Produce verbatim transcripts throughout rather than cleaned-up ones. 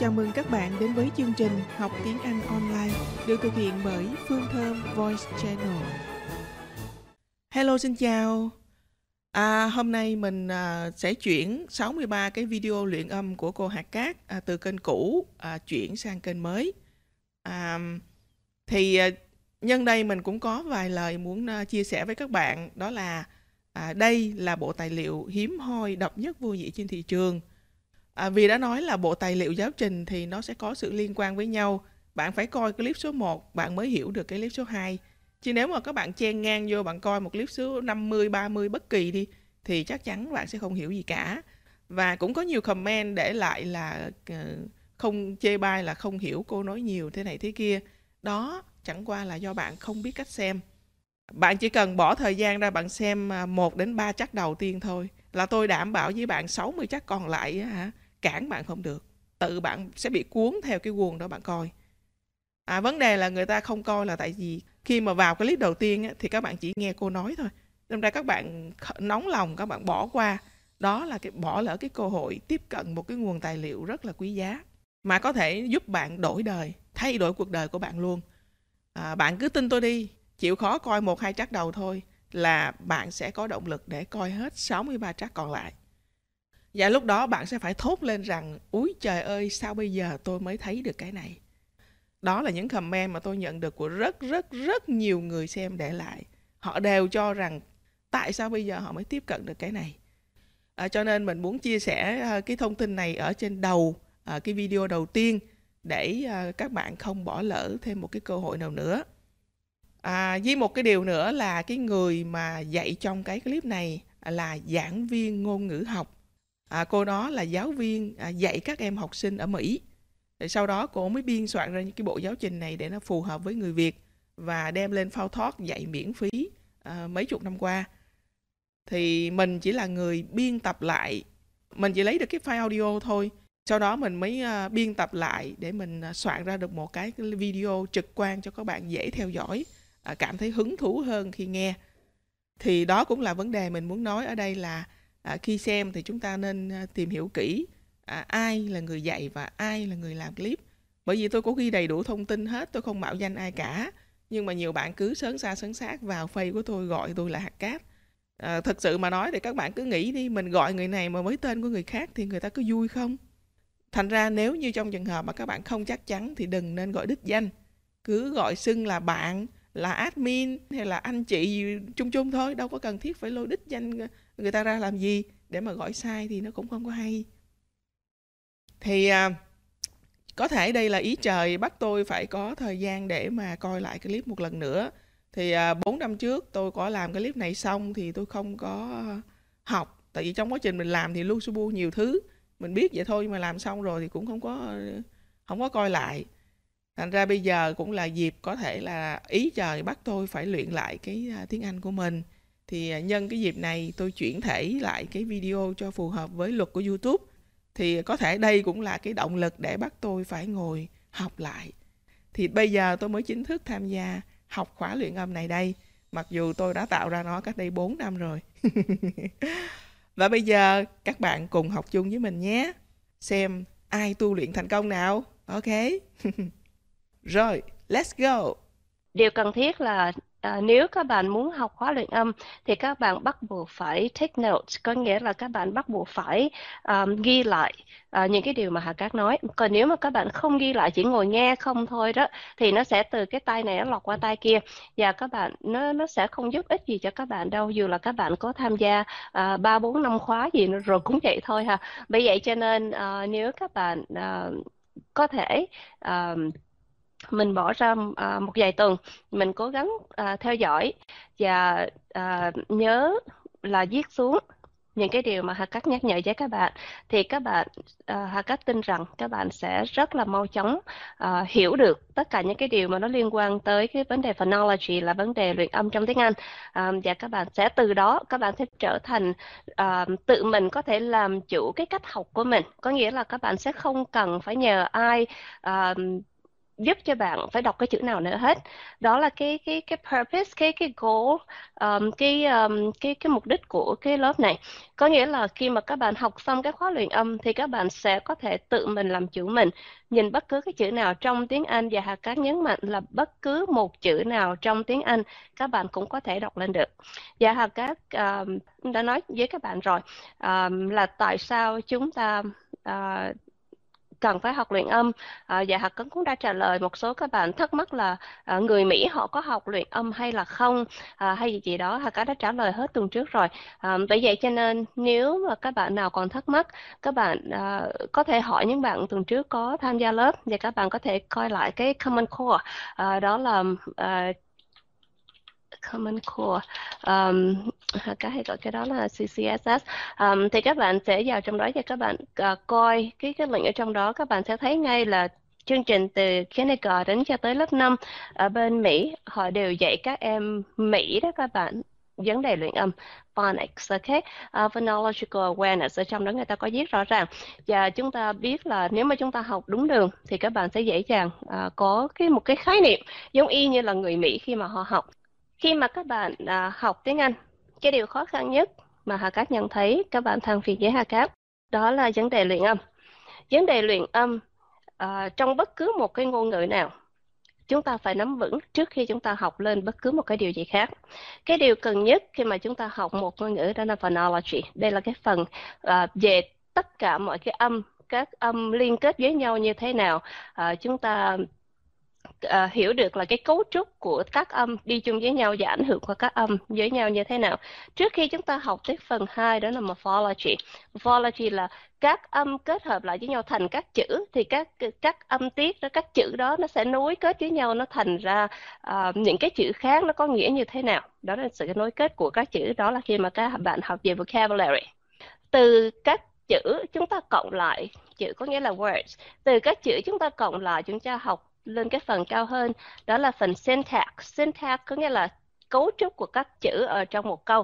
Chào mừng các bạn đến với chương trình Học tiếng Anh online được thực hiện bởi Phương Thơm Voice Channel. Hello, xin chào. À, hôm nay mình à, sẽ chuyển sáu mươi ba cái video luyện âm của cô Hạt Cát à, từ kênh cũ à, chuyển sang kênh mới. À, thì à, nhân đây mình cũng có vài lời muốn à, chia sẻ với các bạn, đó là à, đây là bộ tài liệu hiếm hoi độc nhất vô nhị trên thị trường. À, vì đã nói là bộ tài liệu giáo trình thì nó sẽ có sự liên quan với nhau. Bạn phải coi clip số một, bạn mới hiểu được cái clip số hai. Chứ nếu mà các bạn chen ngang vô, bạn coi một clip số năm mươi, ba mươi bất kỳ đi, thì chắc chắn bạn sẽ không hiểu gì cả. Và cũng có nhiều comment để lại là không chê bai, là không hiểu cô nói nhiều thế này thế kia. Đó, chẳng qua là do bạn không biết cách xem. Bạn chỉ cần bỏ thời gian ra bạn xem một đến ba chắc đầu tiên thôi, là tôi đảm bảo với bạn sáu mươi chắc còn lại hả, cản bạn không được. Tự bạn sẽ bị cuốn theo cái guồng đó bạn coi. À, vấn đề là người ta không coi là tại vì khi mà vào cái clip đầu tiên á, thì các bạn chỉ nghe cô nói thôi. Nên ra các bạn nóng lòng, các bạn bỏ qua. Đó là cái bỏ lỡ cái cơ hội tiếp cận một cái nguồn tài liệu rất là quý giá, mà có thể giúp bạn đổi đời, thay đổi cuộc đời của bạn luôn. À, bạn cứ tin tôi đi, chịu khó coi một hai track đầu thôi là bạn sẽ có động lực để coi hết sáu mươi ba track còn lại. Và lúc đó bạn sẽ phải thốt lên rằng úi trời ơi, sao bây giờ tôi mới thấy được cái này. Đó là những comment mà tôi nhận được của rất rất rất nhiều người xem để lại. Họ đều cho rằng tại sao bây giờ họ mới tiếp cận được cái này. À, cho nên mình muốn chia sẻ à, cái thông tin này ở trên đầu, à, cái video đầu tiên, để à, các bạn không bỏ lỡ thêm một cái cơ hội nào nữa. À, với một cái điều nữa là cái người mà dạy trong cái clip này là giảng viên ngôn ngữ học. À, cô đó là giáo viên à, dạy các em học sinh ở Mỹ. Thì sau đó cô mới biên soạn ra những cái bộ giáo trình này để nó phù hợp với người Việt và đem lên FaoTalk dạy miễn phí à, mấy chục năm qua. Thì mình chỉ là người biên tập lại, mình chỉ lấy được cái file audio thôi. Sau đó mình mới à, biên tập lại để mình soạn ra được một cái video trực quan cho các bạn dễ theo dõi, à, cảm thấy hứng thú hơn khi nghe. Thì đó cũng là vấn đề mình muốn nói ở đây là à, khi xem thì chúng ta nên à, tìm hiểu kỹ à, ai là người dạy và ai là người làm clip. Bởi vì tôi có ghi đầy đủ thông tin hết, tôi không mạo danh ai cả. Nhưng mà nhiều bạn cứ sớn xa sớn xác vào face của tôi gọi tôi là Hạt Cát. À, thật sự mà nói thì các bạn cứ nghĩ đi, mình gọi người này mà với tên của người khác thì người ta cứ vui không? Thành ra nếu như trong trường hợp mà các bạn không chắc chắn thì đừng nên gọi đích danh. Cứ gọi xưng là bạn, là admin hay là anh chị gì chung chung thôi. Đâu có cần thiết phải lôi đích danh người ta ra làm gì. Để mà gọi sai thì nó cũng không có hay. Thì à, có thể đây là ý trời bắt tôi phải có thời gian để mà coi lại cái clip một lần nữa. Thì à, bốn năm trước tôi có làm cái clip này xong thì tôi không có học. Tại vì trong quá trình mình làm thì lu su bu nhiều thứ. Mình biết vậy thôi mà làm xong rồi thì cũng không có không có coi lại. Thành ra bây giờ cũng là dịp có thể là ý trời bắt tôi phải luyện lại cái tiếng Anh của mình. Thì nhân cái dịp này tôi chuyển thể lại cái video cho phù hợp với luật của YouTube. Thì có thể đây cũng là cái động lực để bắt tôi phải ngồi học lại. Thì bây giờ tôi mới chính thức tham gia học khóa luyện âm này đây. Mặc dù tôi đã tạo ra nó cách đây bốn năm rồi. Và bây giờ các bạn cùng học chung với mình nhé. Xem ai tu luyện thành công nào. Ok. Rồi, let's go. Điều cần thiết là à, nếu các bạn muốn học khóa luyện âm thì các bạn bắt buộc phải take notes, có nghĩa là các bạn bắt buộc phải um, ghi lại uh, những cái điều mà Hạt Cát nói. Còn nếu mà các bạn không ghi lại, chỉ ngồi nghe không thôi đó, thì nó sẽ từ cái tay này nó lọt qua tay kia, và các bạn nó nó sẽ không giúp ích gì cho các bạn đâu, dù là các bạn có tham gia ba bốn năm khóa gì nữa, rồi cũng vậy thôi ha. Bởi vậy cho nên uh, nếu các bạn uh, có thể uh, mình bỏ ra uh, một vài tuần mình cố gắng uh, theo dõi và uh, nhớ là viết xuống những cái điều mà Hạt Cát nhắc nhở với các bạn, thì các bạn uh, Hạt Cát tin rằng các bạn sẽ rất là mau chóng uh, hiểu được tất cả những cái điều mà nó liên quan tới cái vấn đề phonology, là vấn đề luyện âm trong tiếng Anh, uh, và các bạn sẽ từ đó các bạn sẽ trở thành uh, tự mình có thể làm chủ cái cách học của mình, có nghĩa là các bạn sẽ không cần phải nhờ ai uh, giúp cho bạn phải đọc cái chữ nào nữa hết. Đó là cái cái cái purpose, cái cái goal, um, cái um, cái cái mục đích của cái lớp này. Có nghĩa là khi mà các bạn học xong cái khóa luyện âm thì các bạn sẽ có thể tự mình làm chủ mình, nhìn bất cứ cái chữ nào trong tiếng Anh, và Hạt Cát nhấn mạnh là bất cứ một chữ nào trong tiếng Anh các bạn cũng có thể đọc lên được. Và Hạt Cát um, đã nói với các bạn rồi um, là tại sao chúng ta uh, cần phải học luyện âm. À, dạ Hạt Cát cũng đã trả lời một số các bạn thắc mắc là à, người Mỹ họ có học luyện âm hay là không, à, hay gì gì đó. Hạt Cát đã trả lời hết tuần trước rồi. À, bởi vậy cho nên nếu mà các bạn nào còn thắc mắc, các bạn à, có thể hỏi những bạn tuần trước có tham gia lớp, và các bạn có thể coi lại cái Common Core, à, đó là à, Common Core, um, cái hay gọi cái đó là C C S S, um, thì các bạn sẽ vào trong đó và các bạn uh, coi cái cái link ở trong đó, các bạn sẽ thấy ngay là chương trình từ Kindergarten đến cho tới lớp năm ở bên Mỹ họ đều dạy các em Mỹ đó các bạn vấn đề luyện âm, phonics, okay, uh, phonological awareness, ở trong đó người ta có viết rõ ràng. Và chúng ta biết là nếu mà chúng ta học đúng đường thì các bạn sẽ dễ dàng uh, có cái một cái khái niệm giống y như là người Mỹ khi mà họ học. Khi mà các bạn à, học tiếng Anh, cái điều khó khăn nhất mà Hạt Cát nhận thấy các bạn tham phiền với Hạt Cát đó là vấn đề luyện âm. Vấn đề luyện âm à, trong bất cứ một cái ngôn ngữ nào, chúng ta phải nắm vững trước khi chúng ta học lên bất cứ một cái điều gì khác. Cái điều cần nhất khi mà chúng ta học một ngôn ngữ đó là phonology. Đây là cái phần à, về tất cả mọi cái âm, các âm liên kết với nhau như thế nào. À, chúng ta... À, hiểu được là cái cấu trúc của các âm đi chung với nhau và ảnh hưởng của các âm với nhau như thế nào. Trước khi chúng ta học tới phần hai đó là morphology. Morphology là các âm kết hợp lại với nhau thành các chữ, thì các các âm tiết đó, các chữ đó nó sẽ nối kết với nhau, nó thành ra uh, những cái chữ khác nó có nghĩa như thế nào. Đó là sự nối kết của các chữ, đó là khi mà các bạn học về vocabulary. Từ các chữ chúng ta cộng lại, chữ có nghĩa là words, từ các chữ chúng ta cộng lại chúng ta học lên cái phần cao hơn, đó là phần syntax. Syntax có nghĩa là cấu trúc của các chữ ở trong một câu,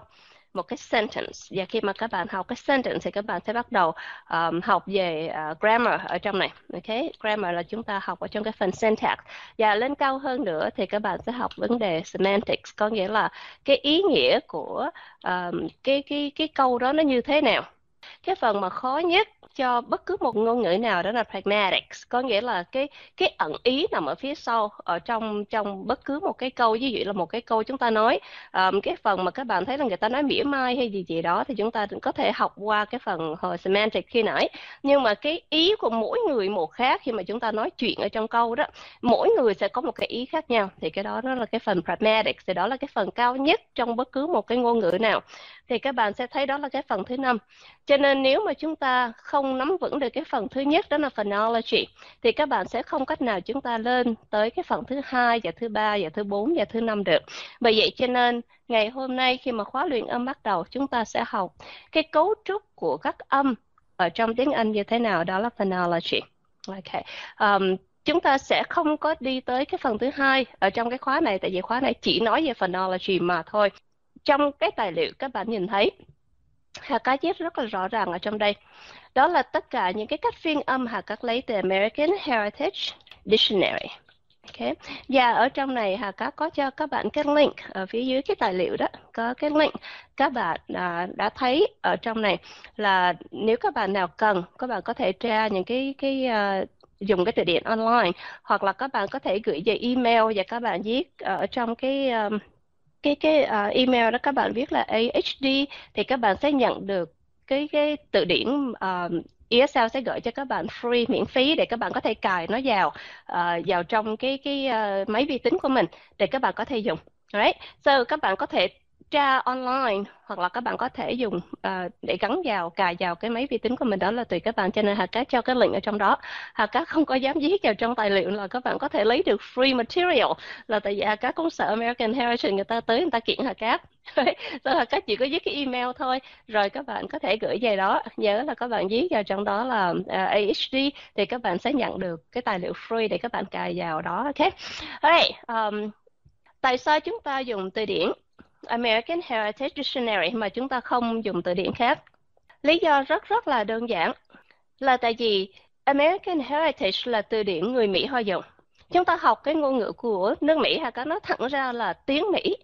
một cái sentence. Và khi mà các bạn học cái sentence thì các bạn sẽ bắt đầu um, học về uh, grammar ở trong này. Okay? Grammar là chúng ta học ở trong cái phần syntax. Và lên cao hơn nữa thì các bạn sẽ học vấn đề semantics, có nghĩa là cái ý nghĩa của um, cái cái cái câu đó nó như thế nào. Cái phần mà khó nhất cho bất cứ một ngôn ngữ nào đó là pragmatics, có nghĩa là cái cái ẩn ý nằm ở phía sau ở trong trong bất cứ một cái câu. Ví dụ là một cái câu chúng ta nói um, cái phần mà các bạn thấy là người ta nói mỉa mai hay gì gì đó thì chúng ta có thể học qua cái phần hồi semantic khi nãy, nhưng mà cái ý của mỗi người một khác. Khi mà chúng ta nói chuyện ở trong câu đó, mỗi người sẽ có một cái ý khác nhau, thì cái đó nó là cái phần pragmatics, thì đó là cái phần cao nhất trong bất cứ một cái ngôn ngữ nào. Thì các bạn sẽ thấy đó là cái phần thứ năm. Cho nên nếu mà chúng ta không nắm vững được cái phần thứ nhất đó là phonology thì các bạn sẽ không cách nào chúng ta lên tới cái phần thứ hai và thứ ba và thứ bốn và thứ năm được. Bởi vậy cho nên ngày hôm nay khi mà khóa luyện âm bắt đầu, chúng ta sẽ học cái cấu trúc của các âm ở trong tiếng Anh như thế nào, đó là phonology. Okay. Um, chúng ta sẽ không có đi tới cái phần thứ hai ở trong cái khóa này, tại vì khóa này chỉ nói về phonology mà thôi. Trong cái tài liệu các bạn nhìn thấy Hạt Cát viết rất là rõ ràng ở trong đây. Đó là tất cả những cái cách phiên âm Hạt Cát lấy từ American Heritage Dictionary. Okay. Và ở trong này Hạt Cát có cho các bạn cái link ở phía dưới cái tài liệu đó. Có cái link các bạn à, đã thấy ở trong này là nếu các bạn nào cần, các bạn có thể tra những cái... cái uh, dùng cái từ điển online, hoặc là các bạn có thể gửi về email và các bạn viết ở trong cái... Um, cái cái uh, email đó, các bạn viết là a hát đê thì các bạn sẽ nhận được cái cái từ điển uh, e ét lờ sẽ gửi cho các bạn free, miễn phí, để các bạn có thể cài nó vào uh, vào trong cái cái uh, máy vi tính của mình để các bạn có thể dùng. Alright. So các bạn có thể tra online hoặc là các bạn có thể dùng uh, để gắn vào, cài vào cái máy vi tính của mình, đó là tùy các bạn. Cho nên Hạt Cát cho cái link ở trong đó. Hạt Cát không có dám viết vào trong tài liệu là các bạn có thể lấy được free material, là tại vì Hạt Cát cũng sợ American Heritage người ta tới người ta kiện Hạt Cát. Rồi Hạt Cát chỉ có viết cái email thôi, rồi các bạn có thể gửi về đó. Nhớ là các bạn viết vào trong đó là uh, a hát đê thì các bạn sẽ nhận được cái tài liệu free để các bạn cài vào đó. Okay. Alright, um, tại sao chúng ta dùng từ điển American Heritage Dictionary mà chúng ta không dùng từ điển khác? Lý do rất rất là đơn giản, là tại vì American Heritage là từ điển người Mỹ họ dùng. Chúng ta học cái ngôn ngữ của nước Mỹ hay có nói thẳng ra là tiếng Mỹ,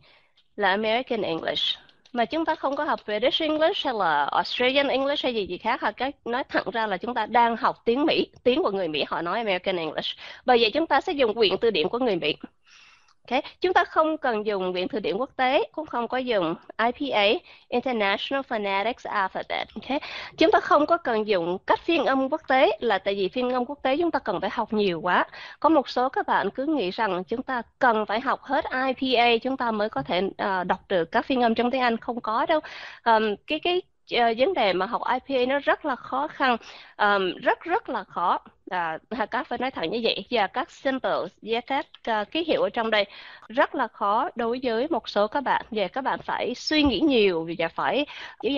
là American English. Mà chúng ta không có học British English hay là Australian English hay gì gì khác. Hay cái nói thẳng ra là chúng ta đang học tiếng Mỹ, tiếng của người Mỹ, họ nói American English. Bởi vậy chúng ta sẽ dùng quyển từ điển của người Mỹ. Okay. Chúng ta không cần dùng quyển từ điển quốc tế, cũng không có dùng I P A, International Phonetics Alphabet. Okay. Chúng ta không có cần dùng cách phiên âm quốc tế, là tại vì phiên âm quốc tế chúng ta cần phải học nhiều quá. Có một số các bạn cứ nghĩ rằng chúng ta cần phải học hết I P A chúng ta mới có thể uh, đọc được các phiên âm trong tiếng Anh. Không có đâu. Um, cái cái uh, vấn đề mà học I P A nó rất là khó khăn, um, rất rất là khó. À, Hạt Cát phải nói thẳng như vậy, và các symbols, và các uh, ký hiệu ở trong đây rất là khó đối với một số các bạn. Và các bạn phải suy nghĩ nhiều và phải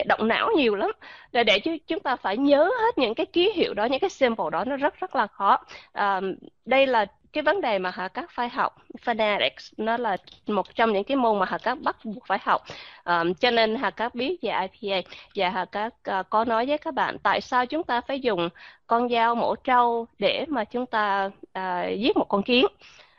động não nhiều lắm để, để chúng ta phải nhớ hết những cái ký hiệu đó, những cái symbol đó, nó rất rất là khó. À, đây là cái vấn đề mà Hạt Cát phải học. Phonetics nó là một trong những cái môn mà Hạt Cát bắt buộc phải học, um, cho nên Hạt Cát biết về I P A. Và Hạt Cát uh, có nói với các bạn tại sao chúng ta phải dùng con dao mổ trâu để mà chúng ta uh, giết một con kiến.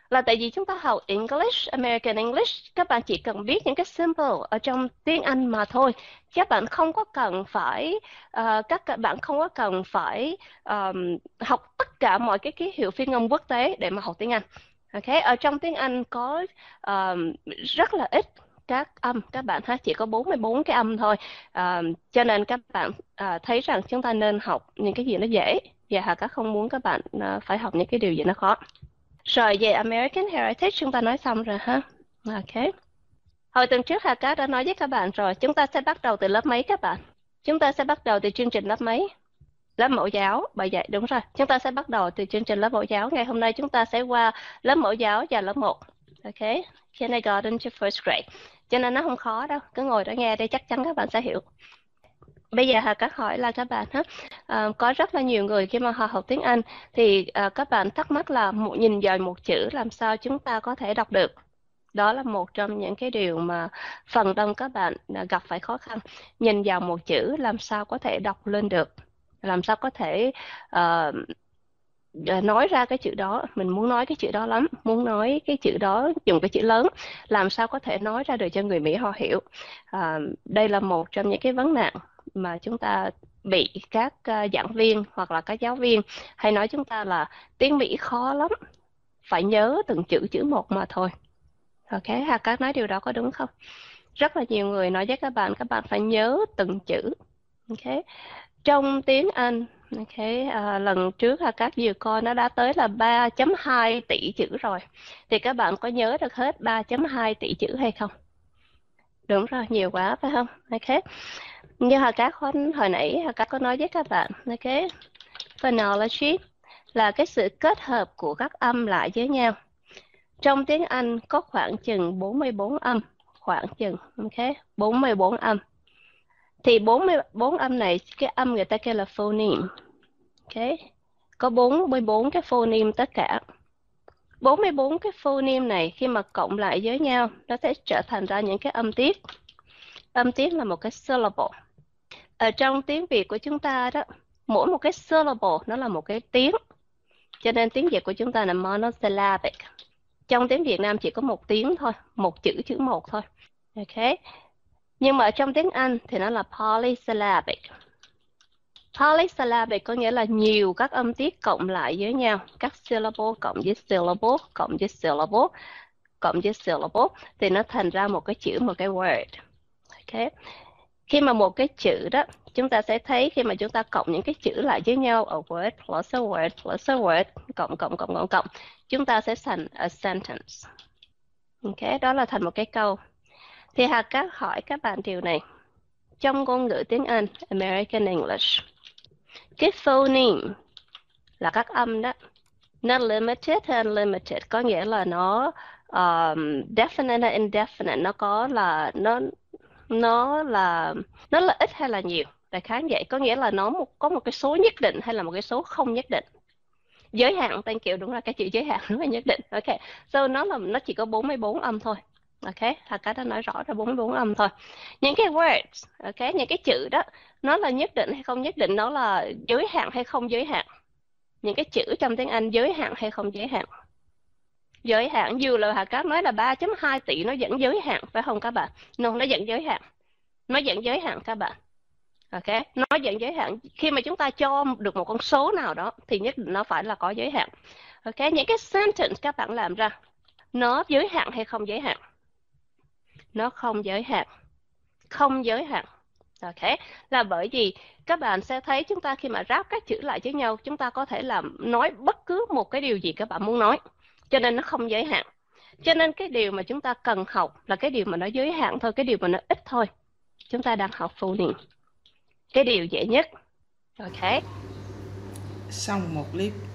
Là tại vì chúng ta học English, American English, các bạn chỉ cần biết những cái symbol ở trong tiếng Anh mà thôi. Các bạn không có cần phải uh, các, các bạn không có cần phải um, học tất cả mọi cái ký hiệu phiên âm quốc tế để mà học tiếng Anh. Okay. Ở trong tiếng Anh có um, rất là ít các âm, các bạn ha, chỉ có bốn mươi bốn cái âm thôi. Um, cho nên các bạn uh, thấy rằng chúng ta nên học những cái gì nó dễ, và Hạt Cát không muốn các bạn uh, phải học những cái điều gì nó khó. Rồi về American Heritage chúng ta nói xong rồi ha. Ok. Hồi tuần trước Hạt Cát đã nói với các bạn rồi, chúng ta sẽ bắt đầu từ lớp mấy các bạn? Chúng ta sẽ bắt đầu từ chương trình lớp mấy? Lớp mẫu giáo, bởi vậy đúng rồi. Chúng ta sẽ bắt đầu từ chương trình lớp mẫu giáo. Ngày hôm nay chúng ta sẽ qua lớp mẫu giáo và lớp một. Ok. Kindergarten to first grade. Cho nên nó không khó đâu, cứ ngồi đó nghe đây chắc chắn các bạn sẽ hiểu. Bây giờ Hạt Cát hỏi là các bạn ha, à, có rất là nhiều người khi mà họ học tiếng Anh thì à, các bạn thắc mắc là một, nhìn vào một chữ làm sao chúng ta có thể đọc được. Đó là một trong những cái điều mà phần đông các bạn gặp phải khó khăn. Nhìn vào một chữ làm sao có thể đọc lên được, làm sao có thể à, nói ra cái chữ đó. Mình muốn nói cái chữ đó lắm, muốn nói cái chữ đó, dùng cái chữ lớn, làm sao có thể nói ra được cho người Mỹ họ hiểu. à, Đây là một trong những cái vấn nạn mà chúng ta bị các giảng viên hoặc là các giáo viên hay nói chúng ta là tiếng Mỹ khó lắm, phải nhớ từng chữ chữ một mà thôi. Ok, Hạt Cát nói điều đó có đúng không? Rất là nhiều người nói với các bạn, các bạn phải nhớ từng chữ. Ok, trong tiếng Anh, ok, à, lần trước Hạt Cát vừa coi nó đã tới là ba phẩy hai tỷ chữ rồi. Thì các bạn có nhớ được hết ba phẩy hai tỷ chữ hay không? Đúng rồi, nhiều quá phải không? Ok. Như Hạt Cát hồi nãy Hạt Cát có nói với các bạn, ok, phonology là cái sự kết hợp của các âm lại với nhau. Trong tiếng Anh có khoảng chừng bốn mươi bốn âm, khoảng chừng, ok, bốn mươi bốn âm. Thì bốn mươi bốn âm này, cái âm người ta kêu là phoneme, ok, có bốn mươi bốn cái phoneme tất cả. bốn mươi bốn cái phoneme này khi mà cộng lại với nhau, nó sẽ trở thành ra những cái âm tiết. Âm tiết là một cái syllable. Ở trong tiếng Việt của chúng ta đó, mỗi một cái syllable nó là một cái tiếng. Cho nên tiếng Việt của chúng ta là monosyllabic. Trong tiếng Việt Nam chỉ có một tiếng thôi, một chữ chữ một thôi. Ok. Nhưng mà ở trong tiếng Anh thì nó là polysyllabic. Polysyllabic có nghĩa là nhiều các âm tiết cộng lại với nhau, các syllable cộng với syllable cộng với syllable cộng với syllable thì nó thành ra một cái chữ, một cái word. Okay. Khi mà một cái chữ đó, chúng ta sẽ thấy khi mà chúng ta cộng những cái chữ lại với nhau, a word plus a word plus a word, cộng cộng cộng cộng cộng, chúng ta sẽ thành a sentence. Ok, đó là thành một cái câu. Thì Hạt Cát hỏi các bạn điều này. Trong ngôn ngữ tiếng Anh, American English, cái phoneme là các âm đó, nó limited and limited, có nghĩa là nó um, definite and indefinite, nó có là nó nó là nó là ít hay là nhiều, đại khái vậy, có nghĩa là nó một, có một cái số nhất định hay là một cái số không nhất định, giới hạn, tên kiểu đúng là cái chữ giới hạn nó là nhất định. Ok, so nó là nó chỉ có bốn mươi bốn âm thôi. Ok, Hạt Cát đã nói rõ là bốn mươi bốn âm thôi. Những cái words, ok, những cái chữ đó, nó là nhất định hay không nhất định, nó là giới hạn hay không giới hạn. Những cái chữ trong tiếng Anh giới hạn hay không giới hạn? giới hạn, dù là Hạt Cát nói là ba phẩy hai tỷ nó vẫn giới hạn, phải không các bạn? No, nó vẫn giới hạn. Nó vẫn giới hạn các bạn. Ok, nó vẫn giới hạn. Khi mà chúng ta cho được một con số nào đó thì nhất định nó phải là có giới hạn. Ok, những cái sentence các bạn làm ra, nó giới hạn hay không giới hạn? Nó không giới hạn. Không giới hạn. Ok, là bởi vì các bạn sẽ thấy chúng ta khi mà ráp các chữ lại với nhau, chúng ta có thể làm nói bất cứ một cái điều gì các bạn muốn nói. Cho nên nó không giới hạn. Cho nên cái điều mà chúng ta cần học là cái điều mà nó giới hạn thôi, cái điều mà nó ít thôi. Chúng ta đang học phoning, cái điều dễ nhất. Ok. Xong một clip.